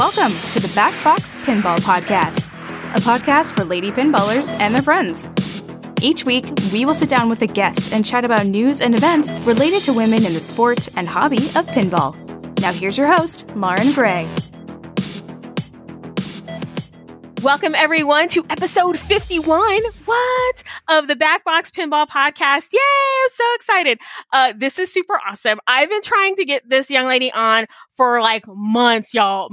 Welcome to the Backbox Pinball Podcast, a podcast for lady pinballers and their friends. Each week, we will sit down with a guest and chat about news and events related to women in the sport and hobby of pinball. Now here's your host, Lauren Gray. Welcome, everyone, to episode 51, of the Backbox Pinball Podcast. Yay, I'm so excited. This is super awesome. I've been trying to get this young lady on for like months, y'all.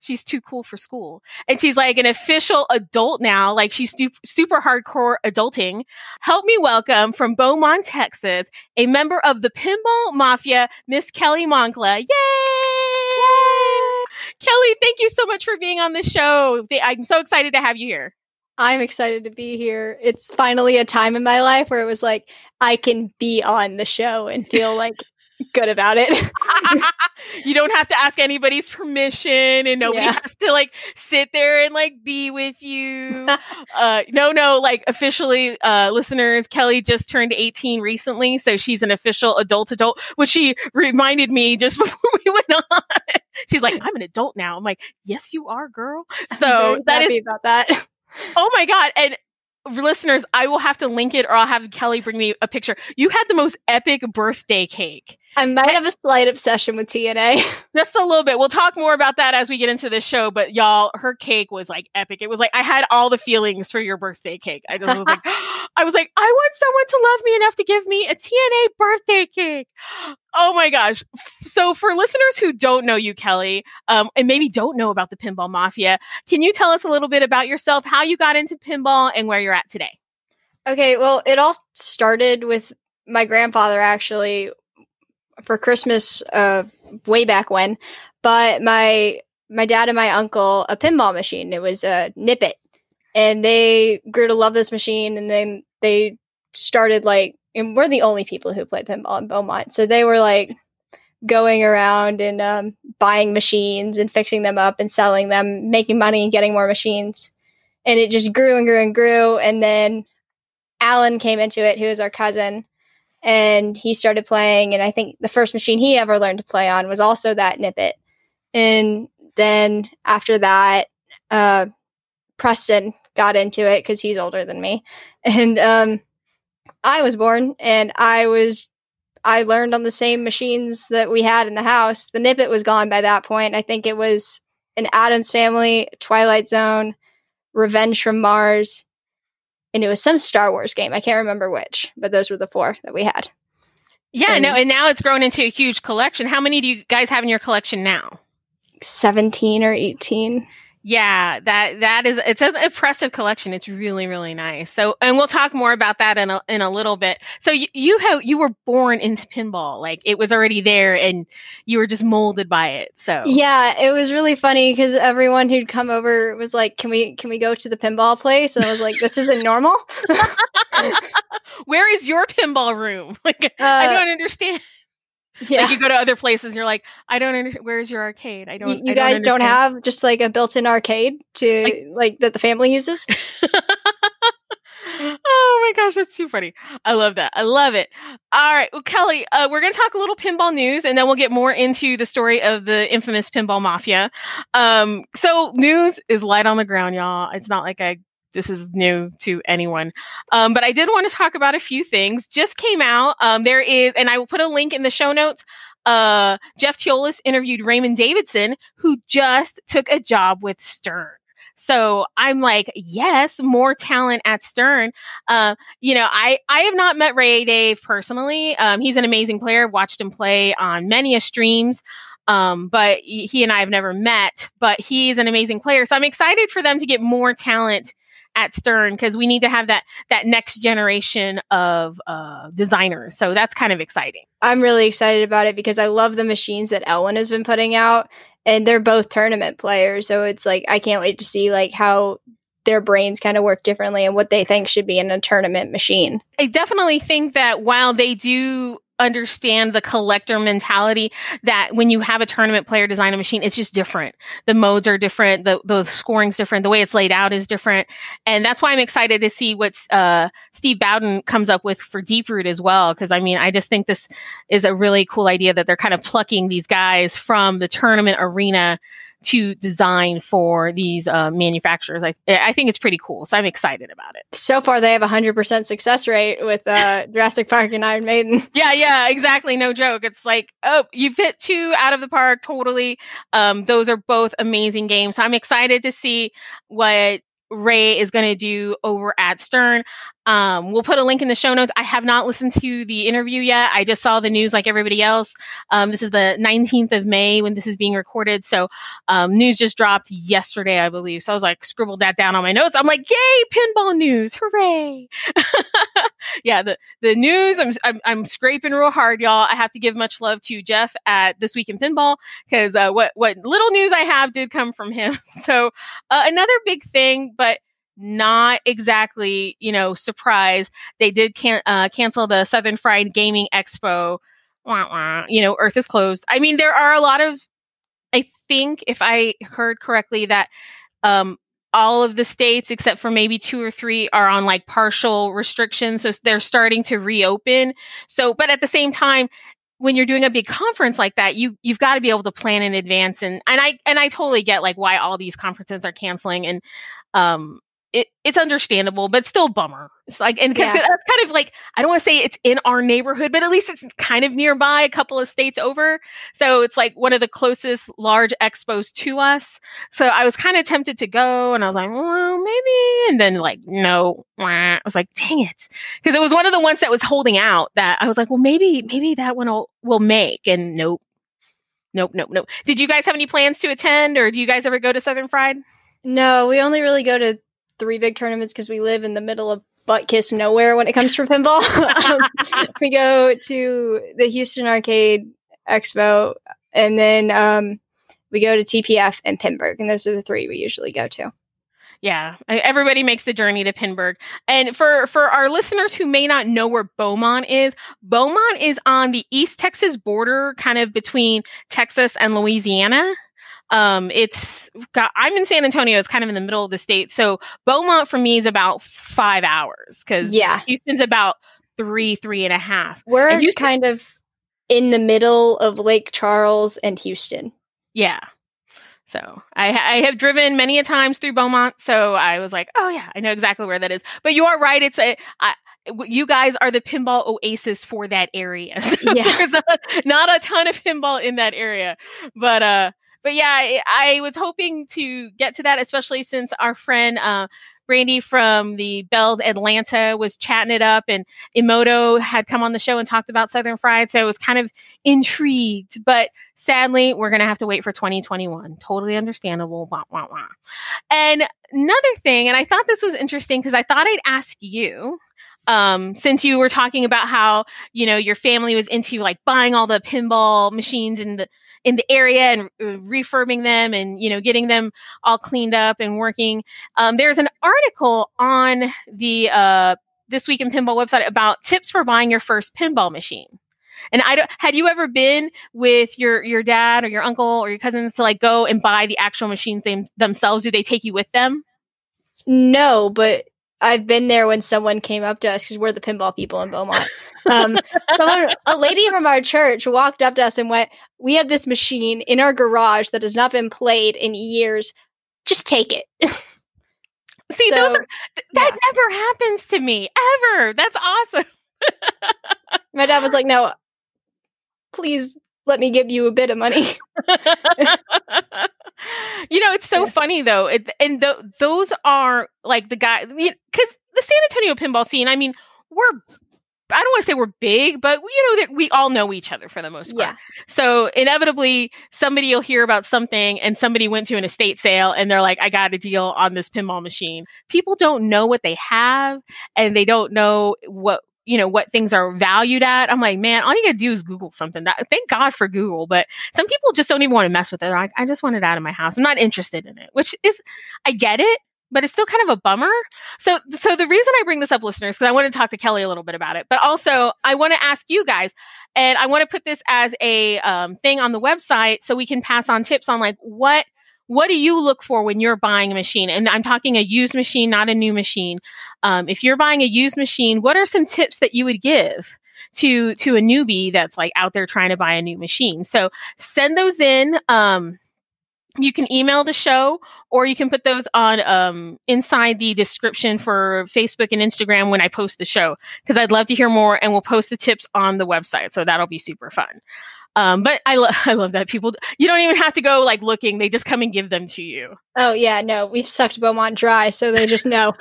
She's too cool for school. And she's like an official adult now. Like she's super hardcore adulting. Help me welcome from Beaumont, Texas, a member of the Pinball Mafia, Miss Kelly Moncla. Yay! Kelly, thank you so much for being on the show. I'm so excited to have you here. I'm excited to be here. It's finally a time in my life where it was like, I can be on the show and feel like good about it. You don't have to ask anybody's permission and nobody has to like sit there and like be with you. Officially, listeners, Kelly just turned 18 recently. So she's an official adult, which she reminded me just before we went on. She's like, I'm an adult now. I'm like, yes, you are, girl. So that is about that. Oh my God. And listeners, I will have to link it or I'll have Kelly bring me a picture. You had the most epic birthday cake. I might have a slight obsession with TNA. Just a little bit. We'll talk more about that as we get into this show. But y'all, her cake was like epic. It was like, I had all the feelings for your birthday cake. I just was like, I was like, I want someone to love me enough to give me a TNA birthday cake. Oh my gosh. So for listeners who don't know you, Kelly, and maybe don't know about the Pinball Mafia, can you tell us a little bit about yourself, how you got into pinball and where you're at today? Okay. Well, it all started with my grandfather, actually, for Christmas way back when, but my dad and my uncle a pinball machine. It was a Nip-It, and they grew to love this machine, and then they started like, and we're the only people who play pinball in Beaumont, so they were like going around and buying machines and fixing them up and selling them, making money and getting more machines, and it just grew and grew and grew. And then Alan came into it, who is our cousin, and he started playing, and I think the first machine he ever learned to play on was also that Nip-It. And then after that, Preston got into it because he's older than me. And I was born, and I learned on the same machines that we had in the house. The Nip-It was gone by that point. I think it was an Addams Family, Twilight Zone, Revenge from Mars, and it was some Star Wars game. I can't remember which, but those were the four that we had. Yeah, and, no, and now it's grown into a huge collection. How many do you guys have in your collection now? 17 or 18. Yeah, that is, it's an impressive collection. It's really, really nice. So, and we'll talk more about that in a little bit. So you were born into pinball, like it was already there and you were just molded by it. So yeah, it was really funny because everyone who'd come over was like, can we go to the pinball place? And I was like, this isn't normal. Where is your pinball room? Like, I don't understand. Yeah. Like you go to other places and you're like, I don't understand. Where's your arcade? You guys don't have just like a built-in arcade to like that the family uses? Oh my gosh, that's too funny. I love that. I love it. All right. Well, Kelly, we're going to talk a little pinball news and then we'll get more into the story of the infamous Pinball Mafia. So news is light on the ground, y'all. It's not like this is new to anyone. But I did want to talk about a few things. Just came out. There is, and I will put a link in the show notes. Jeff Teolis interviewed Raymond Davidson, who just took a job with Stern. So I'm like, yes, more talent at Stern. I have not met Ray Dave personally. He's an amazing player. I've watched him play on many a streams. But he and I have never met, but he's an amazing player. So I'm excited for them to get more talent at Stern because we need to have that next generation of designers. So that's kind of exciting. I'm really excited about it because I love the machines that Elwin has been putting out, and they're both tournament players. So it's like I can't wait to see like how their brains kind of work differently and what they think should be in a tournament machine. I definitely think that while they do understand the collector mentality, that when you have a tournament player design a machine, it's just different. The modes are different. The scoring's different. The way it's laid out is different. And that's why I'm excited to see what Steve Bowden comes up with for Deep Root as well. Cause I mean, I just think this is a really cool idea that they're kind of plucking these guys from the tournament arena to design for these manufacturers. I think it's pretty cool. So I'm excited about it. So far, they have 100% success rate with Jurassic Park and Iron Maiden. Yeah, exactly. No joke. It's like, oh, you've hit two out of the park. Totally. Those are both amazing games. So I'm excited to see what Ray is going to do over at Stern. We'll put a link in the show notes. I have not listened to the interview yet. I just saw the news like everybody else. This is the 19th of May when this is being recorded. So news just dropped yesterday, I believe. So I was like, scribbled that down on my notes. I'm like, yay, pinball news. Hooray. Yeah, the news, I'm scraping real hard, y'all. I have to give much love to Jeff at This Week in Pinball, because what little news I have did come from him. So another big thing, but not exactly, surprise. They did cancel the Southern Fried Gaming Expo. Earth is closed. I mean, there are a lot of, I think if I heard correctly, that all of the states except for maybe 2 or 3 are on like partial restrictions. So they're starting to reopen. So, but at the same time, when you're doing a big conference like that, you've got to be able to plan in advance. And I totally get like why all these conferences are canceling, and it's understandable, but still a bummer. It's like, and because that's kind of like, I don't want to say it's in our neighborhood, but at least it's kind of nearby, a couple of states over. So it's like one of the closest large expos to us. So I was kind of tempted to go, and I was like, well, maybe. And then like, no, I was like, dang it. Because it was one of the ones that was holding out that I was like, well, maybe that one will make. And nope. Did you guys have any plans to attend, or do you guys ever go to Southern Fried? No, we only really go to 3 big tournaments because we live in the middle of butt-kiss nowhere when it comes to pinball. We go to the Houston Arcade Expo, and then we go to TPF and Pinburg, and those are the 3 we usually go to. Yeah, everybody makes the journey to Pinburg. And for our listeners who may not know where Beaumont is on the East Texas border, kind of between Texas and Louisiana. I'm in San Antonio. It's kind of in the middle of the state. So Beaumont for me is about 5 hours, because Houston's about 3.5. We're kind of in the middle of Lake Charles and Houston. Yeah. So I have driven many a times through Beaumont. So I was like, oh yeah, I know exactly where that is. But you are right. It's you guys are the pinball oasis for that area. So there's not a ton of pinball in that area, but yeah, I was hoping to get to that, especially since our friend Brandy from the Bells Atlanta was chatting it up, and Emoto had come on the show and talked about Southern Fried. So I was kind of intrigued, but sadly, we're going to have to wait for 2021. Totally understandable. Wah, wah, wah. And another thing, and I thought this was interesting because I thought I'd ask you, since you were talking about how, your family was into like buying all the pinball machines in the area and refurbing them and, getting them all cleaned up and working. There's an article on the This Week in Pinball website about tips for buying your first pinball machine. And had you ever been with your dad or your uncle or your cousins to like go and buy the actual machines themselves? Do they take you with them? No, but I've been there when someone came up to us, because we're the pinball people in Beaumont. A lady from our church walked up to us and went, "We have this machine in our garage that has not been played in years. Just take it." See, that never happens to me, ever. That's awesome. My dad was like, "No, please let me give you a bit of money." It's so funny though. Those are like the guy, because the San Antonio pinball scene, I mean, I don't want to say we're big, but that we all know each other for the most part. Yeah. So inevitably somebody will hear about something, and somebody went to an estate sale and they're like, "I got a deal on this pinball machine." People don't know what they have, and they don't know what things are valued at. I'm like, man, all you gotta do is Google something. Thank God for Google. But some people just don't even want to mess with it. They're like, "I just want it out of my house. I'm not interested in it," which is, I get it, but it's still kind of a bummer. So the reason I bring this up, listeners, because I want to talk to Kelly a little bit about it, but also I want to ask you guys, and I want to put this as a thing on the website so we can pass on tips on like, what do you look for when you're buying a machine? And I'm talking a used machine, not a new machine. If you're buying a used machine, what are some tips that you would give to a newbie that's like out there trying to buy a new machine? So send those in. You can email the show, or you can put those on inside the description for Facebook and Instagram when I post the show, because I'd love to hear more, and we'll post the tips on the website. So that'll be super fun. But I love that people, you don't even have to go like looking. They just come and give them to you. Oh yeah, no, we've sucked Beaumont dry. So they just know.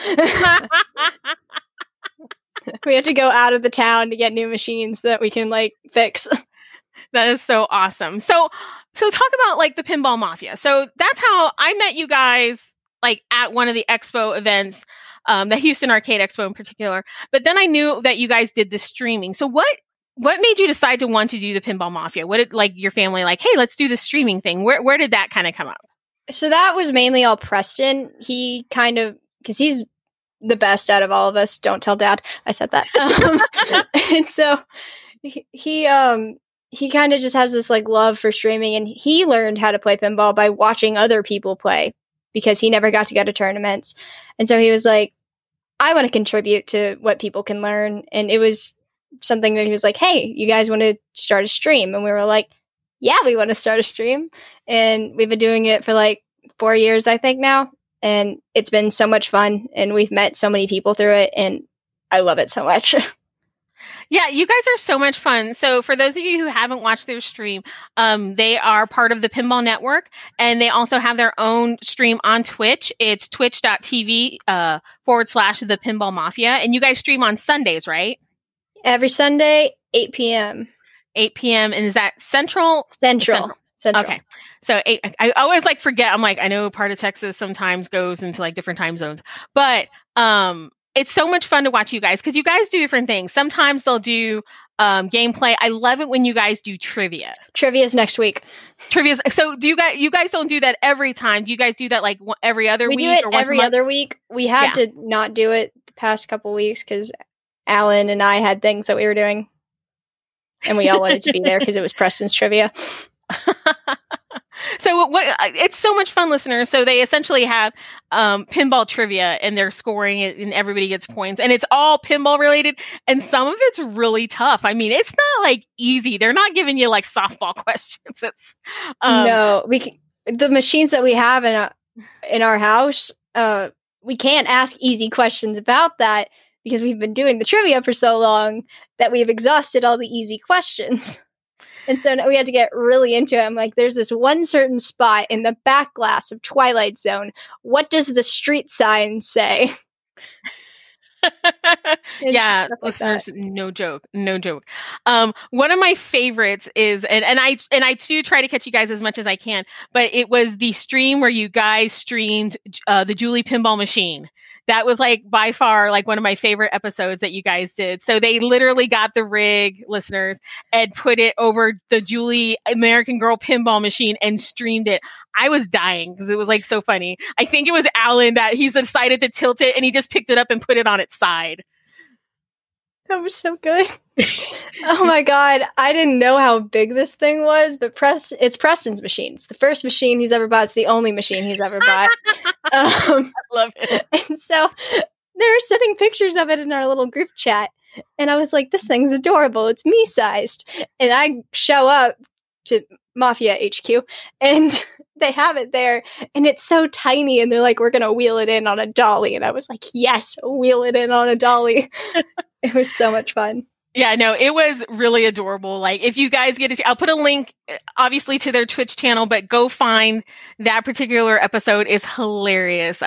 We have to go out of the town to get new machines that we can like fix. That is so awesome. So talk about like the Pinball Mafia. So that's how I met you guys, like at one of the expo events, the Houston Arcade Expo in particular. But then I knew that you guys did the streaming. So what made you decide to want to do the Pinball Mafia? What did like your family like, hey, let's do the streaming thing? Where did that kind of come up? So that was mainly all Preston. He kind of, because he's the best out of all of us. Don't tell Dad I said that. And so he kind of just has this like love for streaming, and he learned how to play pinball by watching other people play because he never got to go to tournaments. And so he was like, I want to contribute to what people can learn. And it was something that he was like, hey, you guys want to start a stream? And we were like, yeah, we want to start a stream. And we've been doing it for like 4 years, I think now. And it's been so much fun, and we've met so many people through it, and I love it so much. Yeah, you guys are so much fun. So for those of you who haven't watched their stream, they are part of the Pinball Network, and they also have their own stream on Twitch. It's twitch.tv / the Pinball Mafia. And you guys stream on Sundays, right? Every Sunday, 8 p.m. 8 p.m. And is that Central? Central. Okay. So I always like forget. I'm like, I know part of Texas sometimes goes into like different time zones, but it's so much fun to watch you guys because you guys do different things. Sometimes they'll do gameplay. I love it when you guys do trivia. Trivia's next week. Trivia's. So do you guys don't do that every time? Do you guys do that like every other week? We do it every other week. We had to not do it the past couple weeks because Alan and I had things that we were doing, and we all wanted to be there because it was Preston's trivia. So it's so much fun, listeners. So they essentially have pinball trivia, and they're scoring it, and everybody gets points, and it's all pinball related, and some of it's really tough. I mean, it's not like easy. They're not giving you like softball questions. It's no, the machines that we have in our house, we can't ask easy questions about that because we've been doing the trivia for so long that we've exhausted all the easy questions. And so we had to get really into it. I'm like, there's this one certain spot in the back glass of Twilight Zone. What does the street sign say? Yeah, listeners, like no joke. One of my favorites is, and I do try to catch you guys as much as I can, but it was the stream where you guys streamed the Julie pinball machine. That was like by far like one of my favorite episodes that you guys did. So they literally got the rig, listeners, and put it over the Julie American Girl pinball machine and streamed it. I was dying because it was like so funny. I think it was Alan that he's decided to tilt it, and he just picked it up and put it on its side. That was so good. Oh my God. I didn't know how big this thing was, but it's Preston's machine. It's the first machine he's ever bought. It's the only machine he's ever bought. I love it. And so they were sending pictures of it in our little group chat. And I was like, this thing's adorable. It's me sized. And I show up to Mafia HQ, and they have it there, and it's so tiny, and they're like, we're gonna wheel it in on a dolly. And I was like, yes, wheel it in on a dolly. It was so much fun. Yeah, no, it was really adorable. Like, if you guys get it, I'll put a link obviously to their Twitch channel, but go find that particular episode. It's hilarious.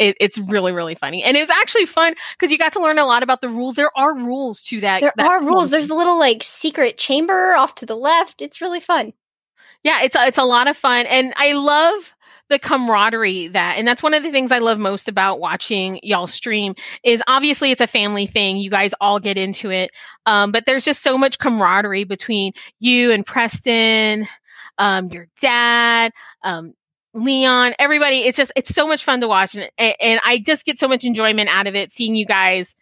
It's really, really funny. And it's actually fun because you got to learn a lot about the rules. There are rules to that. There are rules. There's a little like secret chamber off to the left. It's really fun. Yeah, it's a lot of fun, and I love the camaraderie and that's one of the things I love most about watching y'all stream is obviously it's a family thing. You guys all get into it, but there's just so much camaraderie between you and Preston, your dad, Leon, everybody. It's so much fun to watch, and I just get so much enjoyment out of it seeing you guys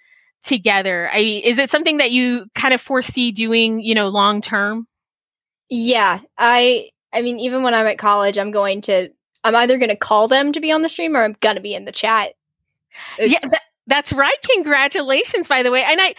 together. Is it something that you kind of foresee doing, long term? Yeah, I mean, even when I'm at college, I'm either going to call them to be on the stream, or I'm going to be in the chat. It's That's right. Congratulations, by the way. And I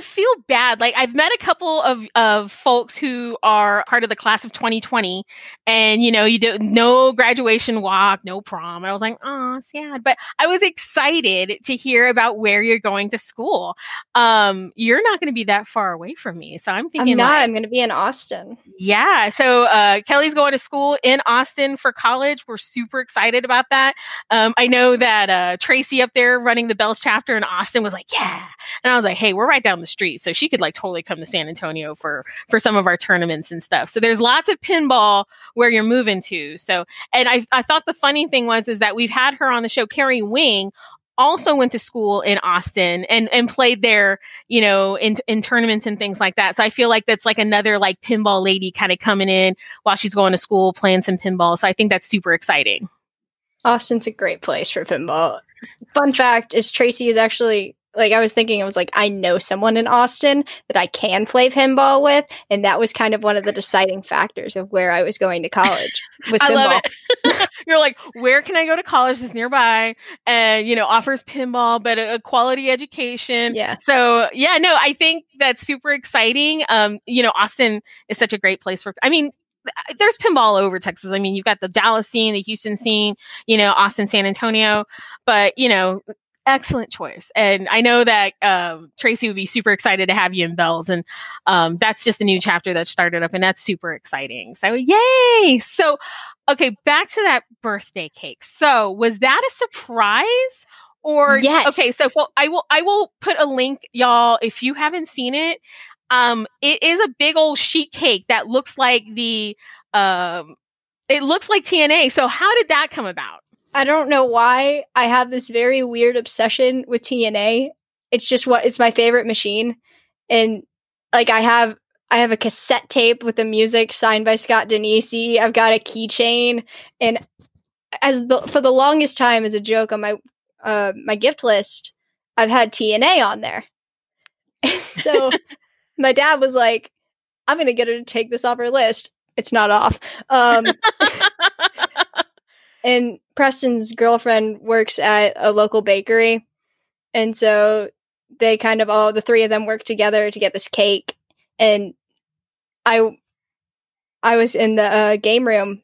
feel bad. Like, I've met a couple of folks who are part of the class of 2020, and, you know, you do no graduation walk, no prom. I was like, oh, sad. But I was excited to hear about where you're going to school. You're not going to be that far away from me. So I'm thinking, I'm going to be in Austin. Yeah. So Kelly's going to school in Austin for college. We're super excited about that. I know that Tracy up there running the Bells chapter in Austin was like, yeah. And I was like, hey, we're right down the street. So she could like totally come to San Antonio for some of our tournaments and stuff. So there's lots of pinball where you're moving to. So, and I thought the funny thing was that we've had her on the show. Carrie Wing also went to school in Austin and played there, you know, in tournaments and things like that. So I feel like that's like another like pinball lady kind of coming in while she's going to school, playing some pinball. So I think that's super exciting. Austin's a great place for pinball. Fun fact is Tracy is actually, like, I know someone in Austin that I can play pinball with. And that was kind of one of the deciding factors of where I was going to college. Was I pinball. Love it. You're like, where can I go to college that's nearby and, you know, offers pinball, but a quality education. Yeah. So, yeah, no, I think that's super exciting. You know, Austin is such a great place for, I mean, there's pinball all over Texas. I mean, you've got the Dallas scene, the Houston scene, you know, Austin, San Antonio, but, you know, excellent choice. And I know that Tracy would be super excited to have you in Bells. And that's just a new chapter that started up, and that's super exciting. So yay. So, okay, back to that birthday cake. So was that a surprise? Or yes. Okay, so well, I will put a link, y'all, if you haven't seen it. It is a big old sheet cake that looks like it looks like TNA. So how did that come about? I don't know why I have this very weird obsession with TNA. It's just it's my favorite machine. And like I have a cassette tape with the music signed by Scott Denisi. I've got a keychain, and for the longest time as a joke on my gift list, I've had TNA on there. So my dad was like, I'm going to get her to take this off her list. It's not off. And Preston's girlfriend works at a local bakery. And so they kind of the three of them work together to get this cake. And I was in the game room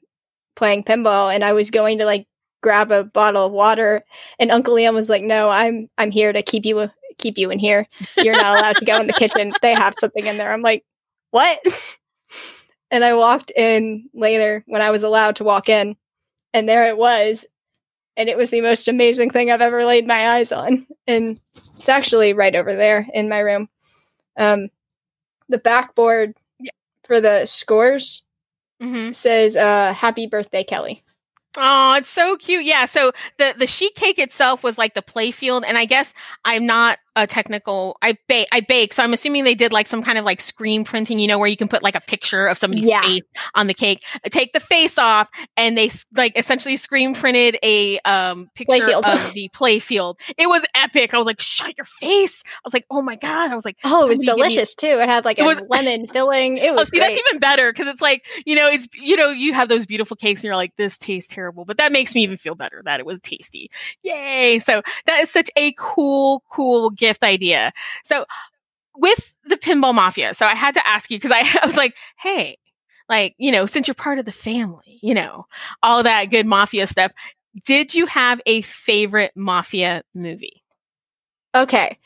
playing pinball, and I was going to like grab a bottle of water. And Uncle Leon was like, no, I'm here to keep you in here. You're not allowed to go in the kitchen. They have something in there. I'm like, what? And I walked in later when I was allowed to walk in, and there it was. And it was the most amazing thing I've ever laid my eyes on. And it's actually right over there in my room. The backboard for the scores says, happy birthday, Kelly. Oh, it's so cute. Yeah. So the sheet cake itself was like the play field. And I guess I'm not a technical, I bake. So I'm assuming they did like some kind of like screen printing, you know, where you can put like a picture of somebody's face on the cake, take the face off, and they like essentially screen printed a picture of the play field. It was epic. I was like, shut your face. I was like, oh my God. I was like, oh, it was delicious too. It had like a lemon filling. It was great. That's even better. Cause it's like, you know, you have those beautiful cakes and you're like, this tastes terrible, but that makes me even feel better that it was tasty. Yay. So that is such a cool gift idea. So with the Pinball Mafia, so I had to ask you, because I was like, hey, like, you know, since you're part of the family, you know, all that good mafia stuff, did you have a favorite mafia movie? Okay.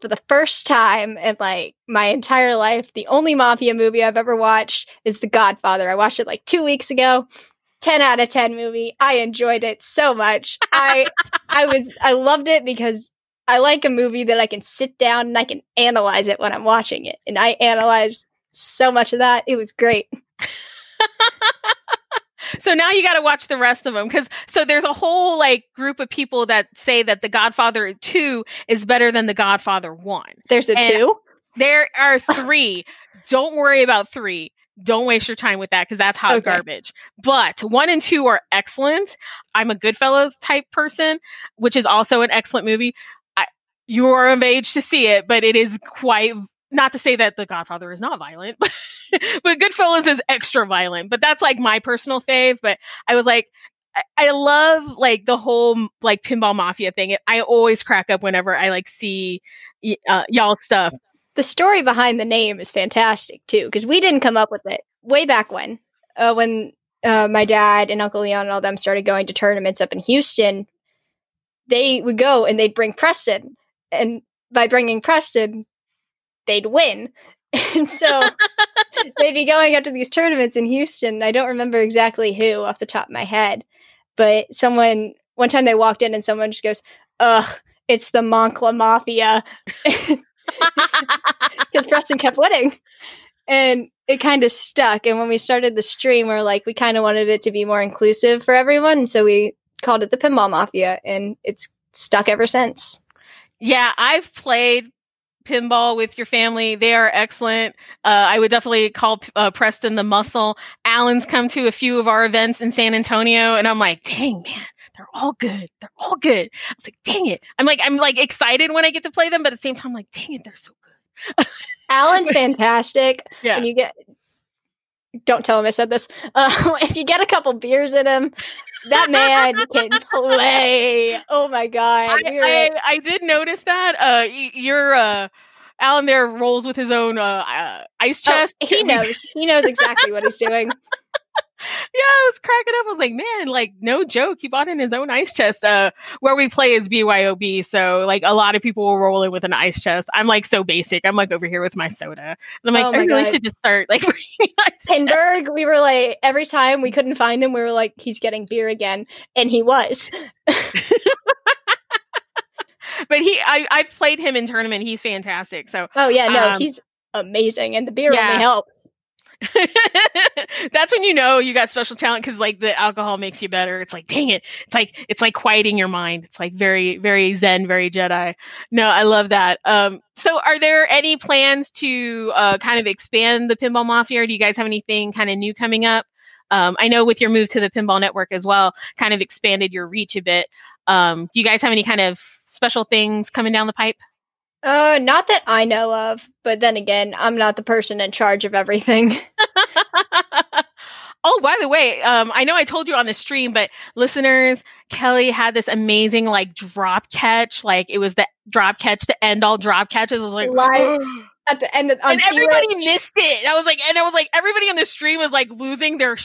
For the first time in like my entire life, the only mafia movie I've ever watched is The Godfather. I watched it like 2 weeks ago. 10 out of 10 movie. I enjoyed it so much. I loved it because I like a movie that I can sit down and I can analyze it when I'm watching it. And I analyzed so much of that. It was great. So now you got to watch the rest of them. So there's a whole like group of people that say that The Godfather 2 is better than The Godfather 1. There's a 2? There are 3. Don't worry about 3. Don't waste your time with that, because that's hot garbage. But 1 and 2 are excellent. I'm a Goodfellas type person, which is also an excellent movie. You are of age to see it, but it is quite, not to say that The Godfather is not violent, but Goodfellas is extra violent. But that's like my personal fave. But I was like, I love like the whole like Pinball Mafia thing. I always crack up whenever I like see y'all stuff. The story behind the name is fantastic too, because we didn't come up with it way back when my dad and Uncle Leon and all them started going to tournaments up in Houston. They would go and they'd bring Preston, and by bringing Preston, they'd win. And so they'd be going up to these tournaments in Houston. I don't remember exactly who off the top of my head, but someone, one time they walked in and someone just goes, "Ugh, it's the Moncla Mafia." Because Preston kept winning. And it kind of stuck. And when we started the stream, we were like, we kind of wanted it to be more inclusive for everyone. And so we called it the Pinball Mafia, and it's stuck ever since. Yeah, I've played pinball with your family. They are excellent. I would definitely call Preston the muscle. Alan's come to a few of our events in San Antonio, and I'm like, dang, man, they're all good. They're all good. I was like, dang it. I'm like excited when I get to play them, but at the same time, I'm like, dang it, they're so good. Alan's fantastic. Yeah. When you get, don't tell him I said this. If you get a couple beers in him, that man can play. Oh my God. I did notice that. Your Alan there rolls with his own ice chest. Oh, he knows. He knows exactly what he's doing. Yeah, I was cracking up. I was like, man, like, no joke. He bought in his own ice chest. Where we play is BYOB. So, like, a lot of people will roll in with an ice chest. I'm, like, so basic. I'm, like, over here with my soda. And I'm like, I really should just start, like, bringing ice Pinburg, chest. We were, like, every time we couldn't find him, we were like, he's getting beer again. And he was. But I've played him in tournament. He's fantastic. So, oh, yeah, no, he's amazing. And the beer only helps. That's when you know you got special talent, because like the alcohol makes you better. It's like, dang it, it's like quieting your mind. It's like very, very zen, very Jedi. No, I love that. So are there any plans to kind of expand the Pinball Mafia, or do you guys have anything kind of new coming up? I know with your move to the Pinball Network as well, kind of expanded your reach a bit. Do you guys have any kind of special things coming down the pipe? Not that I know of, but then again, I'm not the person in charge of everything. Oh, by the way, I know I told you on the stream, but listeners, Kelly had this amazing like drop catch. Like it was the drop catch to end all drop catches. I was like, at the end, and everybody missed it. I was like, everybody on the stream was like losing their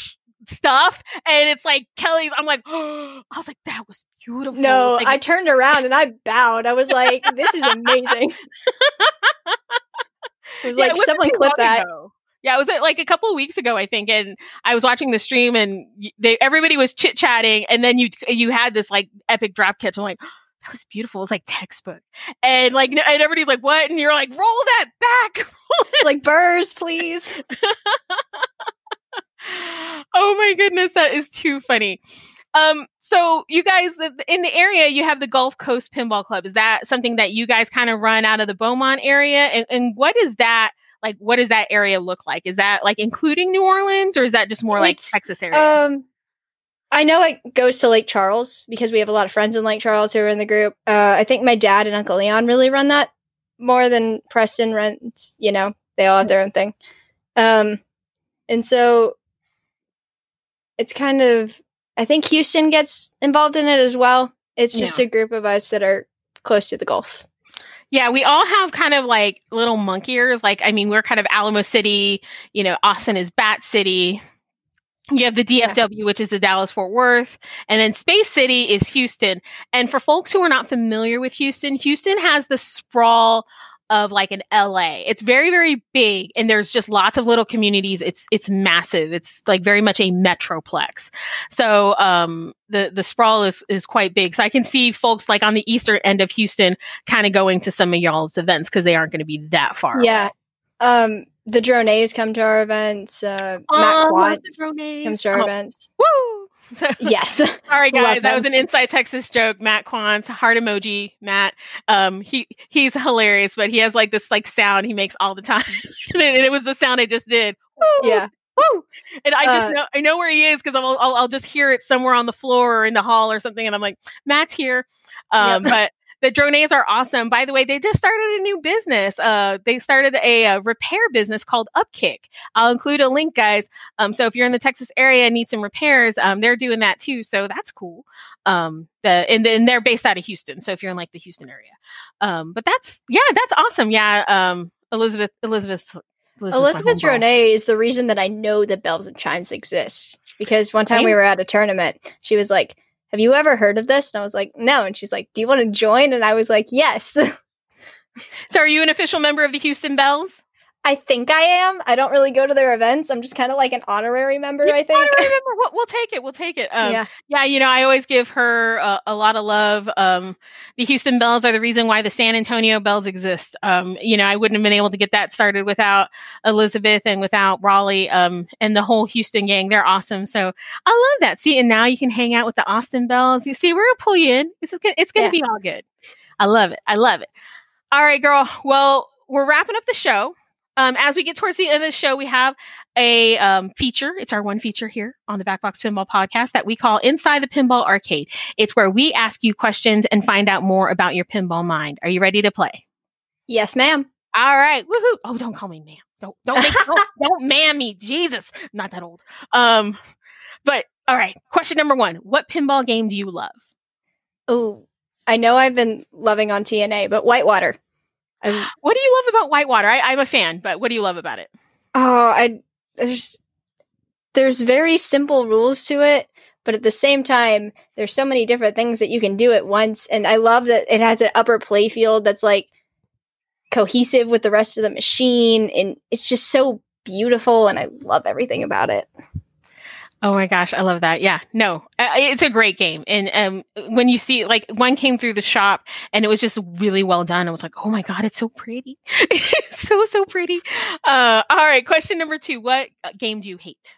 stuff, and it's like Kelly's. I'm like, I was like, that was beautiful. No, like, I turned around and I bowed. I was like, this is amazing. It was like, someone clip that. Ago. Yeah, it was like a couple of weeks ago, I think, and I was watching the stream, and everybody was chit chatting, and then you had this like epic drop catch. I'm like, that was beautiful. It was like textbook, and like, and everybody's like, what? And you're like, roll that back. Like burrs, please. Oh my goodness, that is too funny. So you guys, in the area, you have the Gulf Coast Pinball Club. Is that something that you guys kind of run out of the Beaumont area? And what is that like? What does that area look like? Is that like including New Orleans, or is that just more like Texas area? I know it goes to Lake Charles, because we have a lot of friends in Lake Charles who are in the group. I think my dad and Uncle Leon really run that more than Preston runs. You know, they all have their own thing. And so it's kind of, I think Houston gets involved in it as well. It's just a group of us that are close to the Gulf. Yeah, we all have kind of like little monkey ears. Like, I mean, we're kind of Alamo City, you know, Austin is Bat City. You have the DFW, which is the Dallas-Fort Worth. And then Space City is Houston. And for folks who are not familiar with Houston, Houston has the sprawl of like an LA. It's very, very big, and there's just lots of little communities. It's massive. It's like very much a metroplex. So the sprawl is quite big. So I can see folks like on the eastern end of Houston kind of going to some of y'all's events, because they aren't going to be that far. Yeah. The Droneys come to our events. Matt Watts comes to our events. Woo! So, yes. All right, guys. That was an Inside Texas joke. Matt Quantz, heart emoji. Matt, he's hilarious, but he has like this like sound he makes all the time, and it was the sound I just did. Woo, yeah. Woo. And I just know I know where he is, because I'll just hear it somewhere on the floor or in the hall or something, and I'm like, Matt's here. But The Drones are awesome. By the way, they just started a new business. They started a repair business called Upkick. I'll include a link, guys. So if you're in the Texas area and need some repairs, they're doing that too. So that's cool. And they're based out of Houston. So if you're in like the Houston area, but that's awesome. Yeah. Elizabeth Droney is the reason that I know that Bells and Chimes exist, because one time we were at a tournament, she was like, "Have you ever heard of this?" And I was like, "No." And she's like, "Do you want to join?" And I was like, "Yes." So are you an official member of the Houston Bells? I think I am. I don't really go to their events. I'm just kind of like an honorary member, I think. Honorary member. We'll take it. We'll take it. Yeah, you know, I always give her a lot of love. The Houston Bells are the reason why the San Antonio Bells exist. You know, I wouldn't have been able to get that started without Elizabeth and without Raleigh and the whole Houston gang. They're awesome. So I love that. See, and now you can hang out with the Austin Bells. You see, we're going to pull you in. It's going to be all good. I love it. I love it. All right, girl. Well, we're wrapping up the show. As we get towards the end of the show, we have a feature. It's our one feature here on the Backbox Pinball Podcast that we call Inside the Pinball Arcade. It's where we ask you questions and find out more about your pinball mind. Are you ready to play? Yes, ma'am. All right. Woohoo. Oh, don't call me ma'am. Don't ma'am me. Jesus. I'm not that old. But all right. Question number one. What pinball game do you love? Oh, I know I've been loving on TNA, but Whitewater. What do you love about Whitewater? I'm a fan, but what do you love about it? Oh, there's very simple rules to it, but at the same time, there's so many different things that you can do at once. And I love that it has an upper play field that's like cohesive with the rest of the machine. And it's just so beautiful. And I love everything about it. Oh my gosh, I love that. Yeah, no, it's a great game. And when you see, like, one came through the shop and it was just really well done. I was like, oh my God, it's so pretty. It's so pretty. All right, question number two. What game do you hate?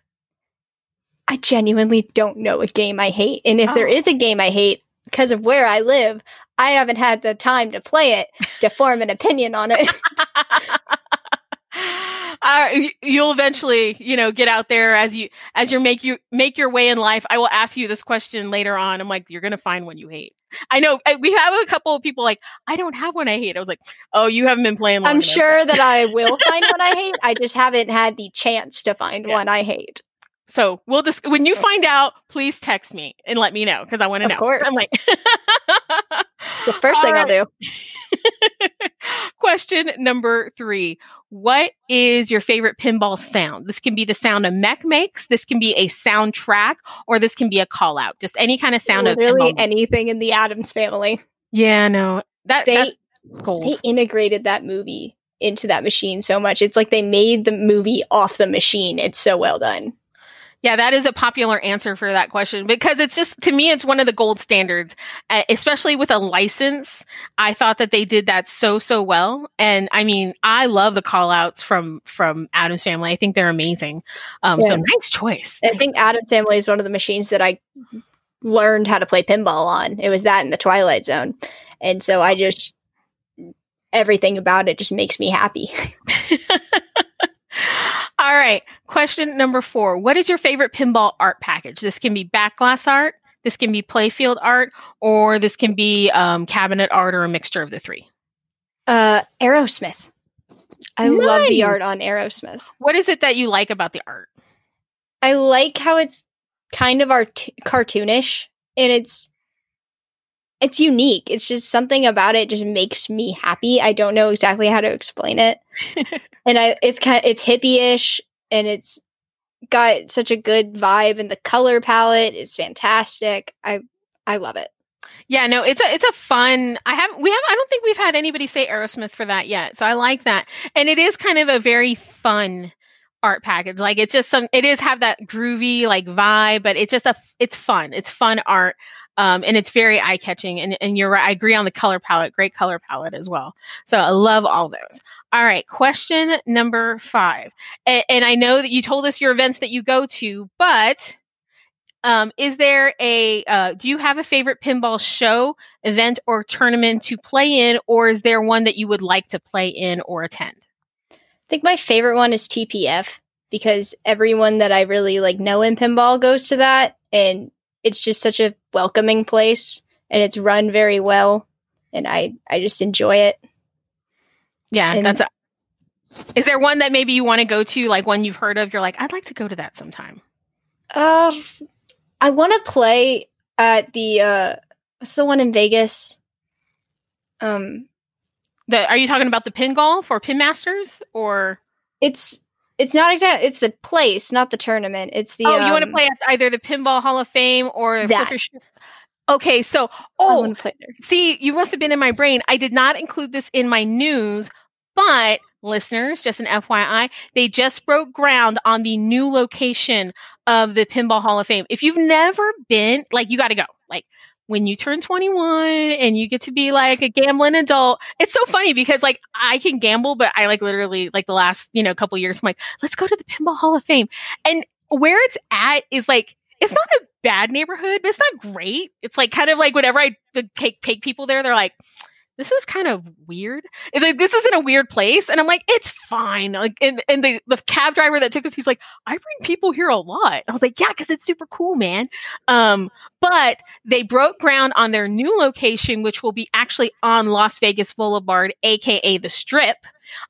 I genuinely don't know a game I hate. And if there is a game I hate, because of where I live, I haven't had the time to play it to form an opinion on it. You'll eventually, you know, get out there as you make your way in life. I will ask you this question later on. I'm like, you're going to find one you hate. I know we have a couple of people like, I don't have one I hate. I was like, oh, you haven't been playing long enough. I'm sure that I will find one I hate. I just haven't had the chance to find one I hate. So we'll just, when you find out, please text me and let me know. Cause I want to know. Of course. I'm like, the first thing I'll do. Question number three. What is your favorite pinball sound? This can be the sound a mech makes. This can be a soundtrack, or this can be a call out. Just any kind of sound. Literally anything in the Addams Family. Yeah, no, that's gold. They integrated that movie into that machine so much. It's like they made the movie off the machine. It's so well done. Yeah, that is a popular answer for that question, because it's just, to me, it's one of the gold standards, especially with a license. I thought that they did that so well. And I mean, I love the call outs from Addams Family. I think they're amazing. So nice choice. I think Addams Family is one of the machines that I learned how to play pinball on. It was that in the Twilight Zone. And so I just, everything about it just makes me happy. All right. Question number four. What is your favorite pinball art package? This can be backglass art. This can be playfield art, or this can be cabinet art, or a mixture of the three. Aerosmith. I love the art on Aerosmith. What is it that you like about the art? I like how it's kind of cartoonish, and it's unique. It's just something about it just makes me happy. I don't know exactly how to explain it. And it's hippie-ish, and it's got such a good vibe, and the color palette is fantastic. I love it. Yeah, no, it's a fun. I don't think we've had anybody say Aerosmith for that yet. So I like that. And it is kind of a very fun art package. Like, it's just have that groovy like vibe, but it's just it's fun. It's fun art. And it's very eye-catching. And you're right. I agree on the color palette. Great color palette as well. So I love all those. All right. Question number five. And I know that you told us your events that you go to, but do you have a favorite pinball show, event, or tournament to play in? Or is there one that you would like to play in or attend? I think my favorite one is TPF, because everyone that I really like know in pinball goes to that. And it's just such a welcoming place, and it's run very well. and I just enjoy it. Yeah, and that's is there one that maybe you want to go to, like one you've heard of, you're like, I'd like to go to that sometime? I want to play at the what's the one in Vegas? Are you talking about the Pin Golf or Pin Masters, or it's not exactly, it's the place, not the tournament. It's the you want to play at either the Pinball Hall of Fame or that. Okay, so see, you must have been in my brain. I did not include this in my news, but listeners, just an FYI, they just broke ground on the new location of the Pinball Hall of Fame. If you've never been, like, you got to go. Like, when you turn 21 and you get to be like a gambling adult, it's so funny because like I can gamble, but I like literally like the last, couple years, I'm like, let's go to the Pinball Hall of Fame. And where it's at is like, it's not a bad neighborhood, but it's not great. It's like kind of like whenever I take people there, they're like, this is kind of weird. Like, this isn't a weird place. And I'm like, it's fine. Like, and the cab driver that took us, he's like, I bring people here a lot. I was like, yeah, because it's super cool, man. But they broke ground on their new location, which will be actually on Las Vegas Boulevard, aka the Strip.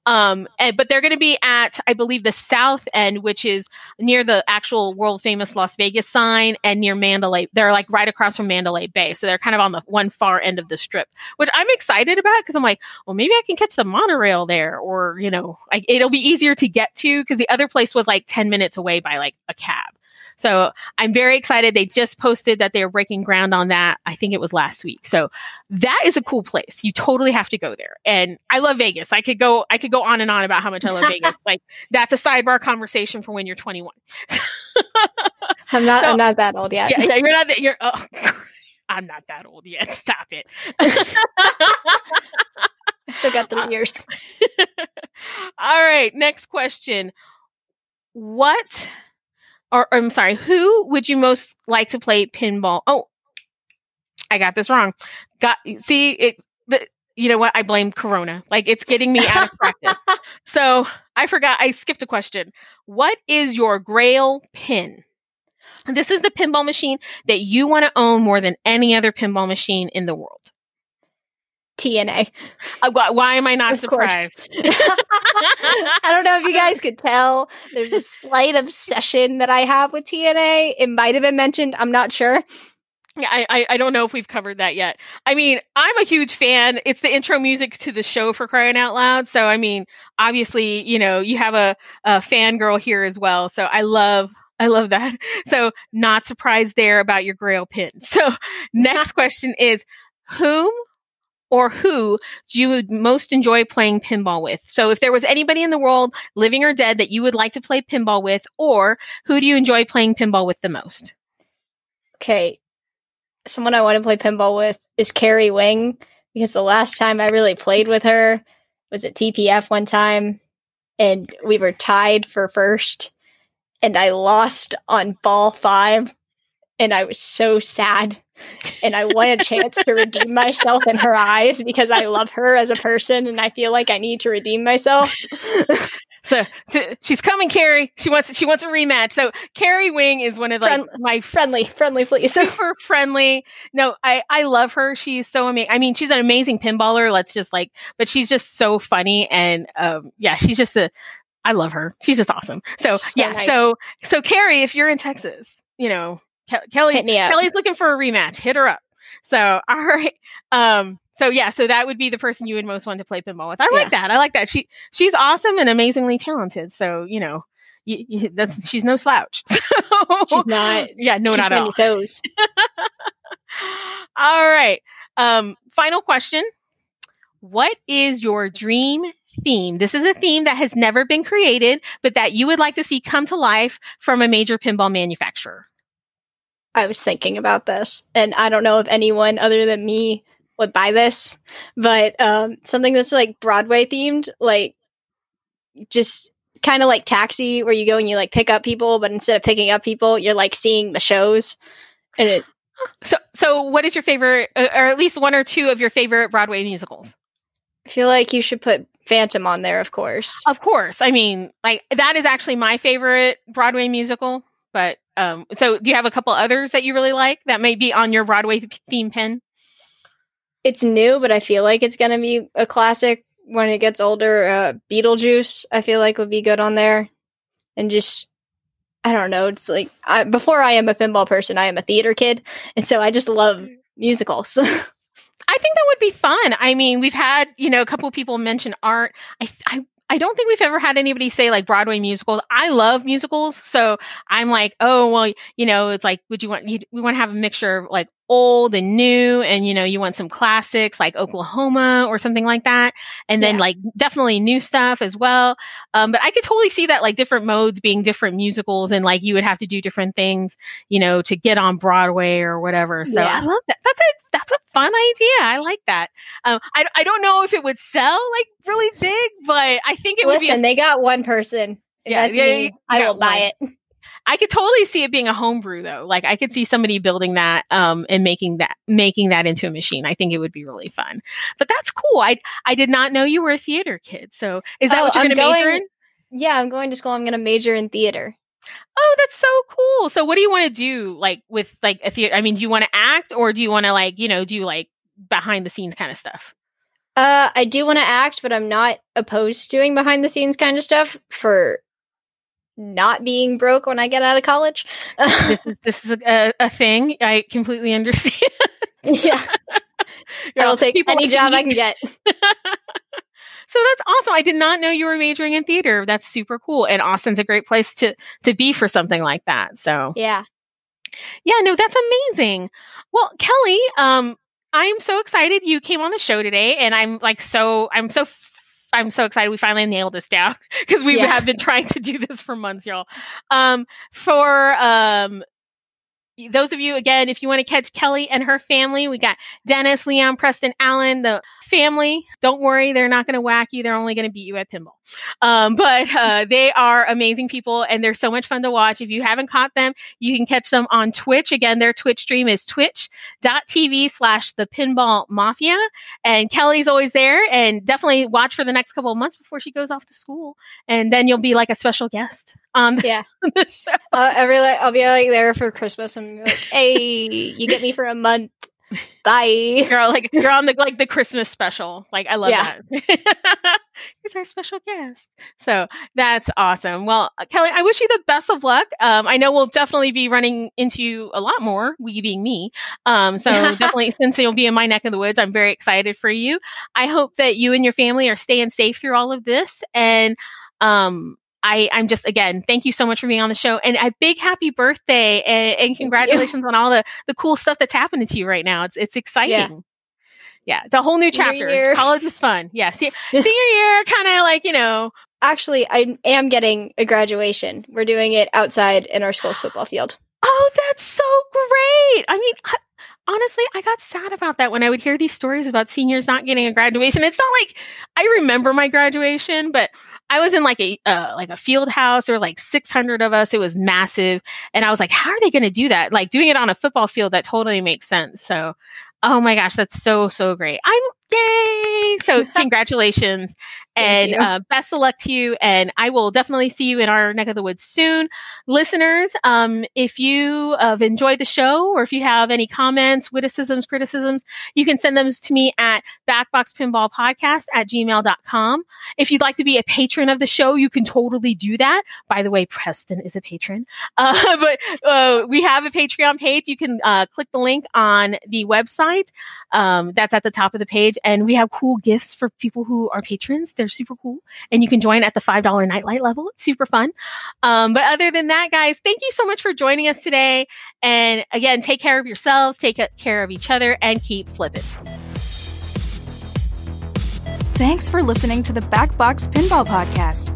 But they're going to be at, I believe, the south end, which is near the actual world famous Las Vegas sign and near Mandalay. They're like right across from Mandalay Bay. So they're kind of on the one far end of the Strip, which I'm excited about because I'm like, well, maybe I can catch the monorail there, or, it'll be easier to get to because the other place was like 10 minutes away by like a cab. So I'm very excited. They just posted that they were breaking ground on that. I think it was last week. So that is a cool place. You totally have to go there. And I love Vegas. I could go on and on about how much I love Vegas. Like, that's a sidebar conversation for when you're 21. I'm not that old yet. Yeah, you're not that. I'm not that old yet. Stop it. Still got 3 years. All right. Next question. Who would you most like to play pinball? Oh, I got this wrong. You know what? I blame Corona. Like, it's getting me out of practice. So I forgot. I skipped a question. What is your grail pin? This is the pinball machine that you want to own more than any other pinball machine in the world. TNA. Why am I not surprised? I don't know if you guys could tell. There's a slight obsession that I have with TNA. It might have been mentioned. I'm not sure. Yeah, I don't know if we've covered that yet. I mean, I'm a huge fan. It's the intro music to the show, for crying out loud. So, I mean, obviously, you have a fangirl here as well. So I love that. So not surprised there about your grail pin. So next question is, who do you most enjoy playing pinball with? So if there was anybody in the world, living or dead, that you would like to play pinball with, or who do you enjoy playing pinball with the most? Okay. Someone I want to play pinball with is Carrie Wing, because the last time I really played with her was at TPF one time, and we were tied for first, and I lost on ball 5, and I was so sad. And I want a chance to redeem myself in her eyes, because I love her as a person and I feel like I need to redeem myself. So she's coming, Carrie. She wants a rematch. So Carrie Wing is one of my friendly, please. Super friendly. No, I love her. She's so amazing. I mean, she's an amazing pinballer. But she's just so funny. And she's just I love her. She's just awesome. So nice. So Carrie, if you're in Texas, Kelly's looking for a rematch. Hit her up. So, all right. So that would be the person you would most want to play pinball with. I like that. She's awesome and amazingly talented. So, she's no slouch. So, she's not. Yeah, no, not at all. Toes. All right. Final question. What is your dream theme? This is a theme that has never been created, but that you would like to see come to life from a major pinball manufacturer. I was thinking about this, and I don't know if anyone other than me would buy this, but something that's like Broadway themed, like just kind of like Taxi, where you go and you like pick up people, but instead of picking up people, you're like seeing the shows. And it. So what is your favorite, or at least one or two of your favorite Broadway musicals? I feel like you should put Phantom on there, of course. Of course. I mean, like, that is actually my favorite Broadway musical, but. So do you have a couple others that you really like that may be on your Broadway theme pin? it's new, but I feel like it's going to be a classic when it gets older. Beetlejuice, I feel like, would be good on there. And just, I don't know. It's like, before I am a pinball person, I am a theater kid. And so I just love musicals. I think that would be fun. I mean, we've had, you know, a couple of people mention art. I don't think we've ever had anybody say like Broadway musicals. I love musicals. So I'm like, oh, well, you know, it's like, would you want, we want to have a mixture of like old and new, and, you know, you want some classics like Oklahoma or something like that. And then like definitely new stuff as well. But I could totally see that like different modes being different musicals, and like you would have to do different things, you know, to get on Broadway or whatever. So I love that. That's a fun idea. I like that. I don't know if it would sell like really big, but I think it would be. Listen, they got one person. That's me. I will buy it. I could totally see it being a homebrew though. Like I could see somebody building that and making that into a machine. I think it would be really fun. But that's cool. I did not know you were a theater kid. So is that what you're going to major in? Yeah, I'm going to school. I'm going to major in theater. Oh, that's so cool. So what do you want to do like with like a theater? I mean, do you want to act, or do you want to like, you know, do like behind the scenes kind of stuff? I do want to act, but I'm not opposed to doing behind the scenes kind of stuff for not being broke when I get out of college. This is a thing. I completely understand. Yeah. I'll take any job I can get. So that's awesome. I did not know you were majoring in theater. That's super cool. And Austin's a great place to be for something like that. So yeah, no, that's amazing. Well, Kelly, I'm so excited you came on the show today, and I'm so excited we finally nailed this down, because we have been trying to do this for months, y'all. For those of you, again, if you want to catch Kelly and her family, we got Dennis, Leon, Preston, Alan, the family. Don't worry, they're not going to whack you. They're only going to beat you at pinball. But they are amazing people, and they're so much fun to watch. If you haven't caught them, you can catch them on Twitch. Again, their Twitch stream is twitch.tv/thepinballmafia. And Kelly's always there, and definitely watch for the next couple of months before she goes off to school. And then you'll be like a special guest. The show. I'll be like there for Christmas, and like, hey, you get me for a month. Bye. Girl, like you're on the Christmas special. Like I love that. Here's our special guest. So that's awesome. Well, Kelly, I wish you the best of luck. I know we'll definitely be running into you a lot more, we being me. So definitely, since you'll be in my neck of the woods, I'm very excited for you. I hope that you and your family are staying safe through all of this, and I'm just, again, thank you so much for being on the show, and a big happy birthday, and congratulations on all the cool stuff that's happening to you right now. It's exciting. Yeah. It's a whole new chapter. Year. College was fun. Yeah. Senior year, kind of like, you know. Actually, I am getting a graduation. We're doing it outside in our school's football field. Oh, that's so great. I mean, honestly, I got sad about that when I would hear these stories about seniors not getting a graduation. It's not like I remember my graduation, but I was in like a field house. There were like 600 of us. It was massive. And I was like, how are they going to do that? Like doing it on a football field, that totally makes sense. So, oh my gosh, that's so, so great. Yay! So congratulations and best of luck to you. And I will definitely see you in our neck of the woods soon. Listeners, if you have enjoyed the show, or if you have any comments, witticisms, criticisms, you can send them to me at backboxpinballpodcast@gmail.com. If you'd like to be a patron of the show, you can totally do that. By the way, Preston is a patron. But we have a Patreon page. You can click the link on the website. That's at the top of the page. And we have cool gifts for people who are patrons. They're super cool. And you can join at the $5 nightlight level. It's super fun. But other than that, guys, thank you so much for joining us today. And again, take care of yourselves, take care of each other, and keep flipping. Thanks for listening to the Backbox Pinball Podcast.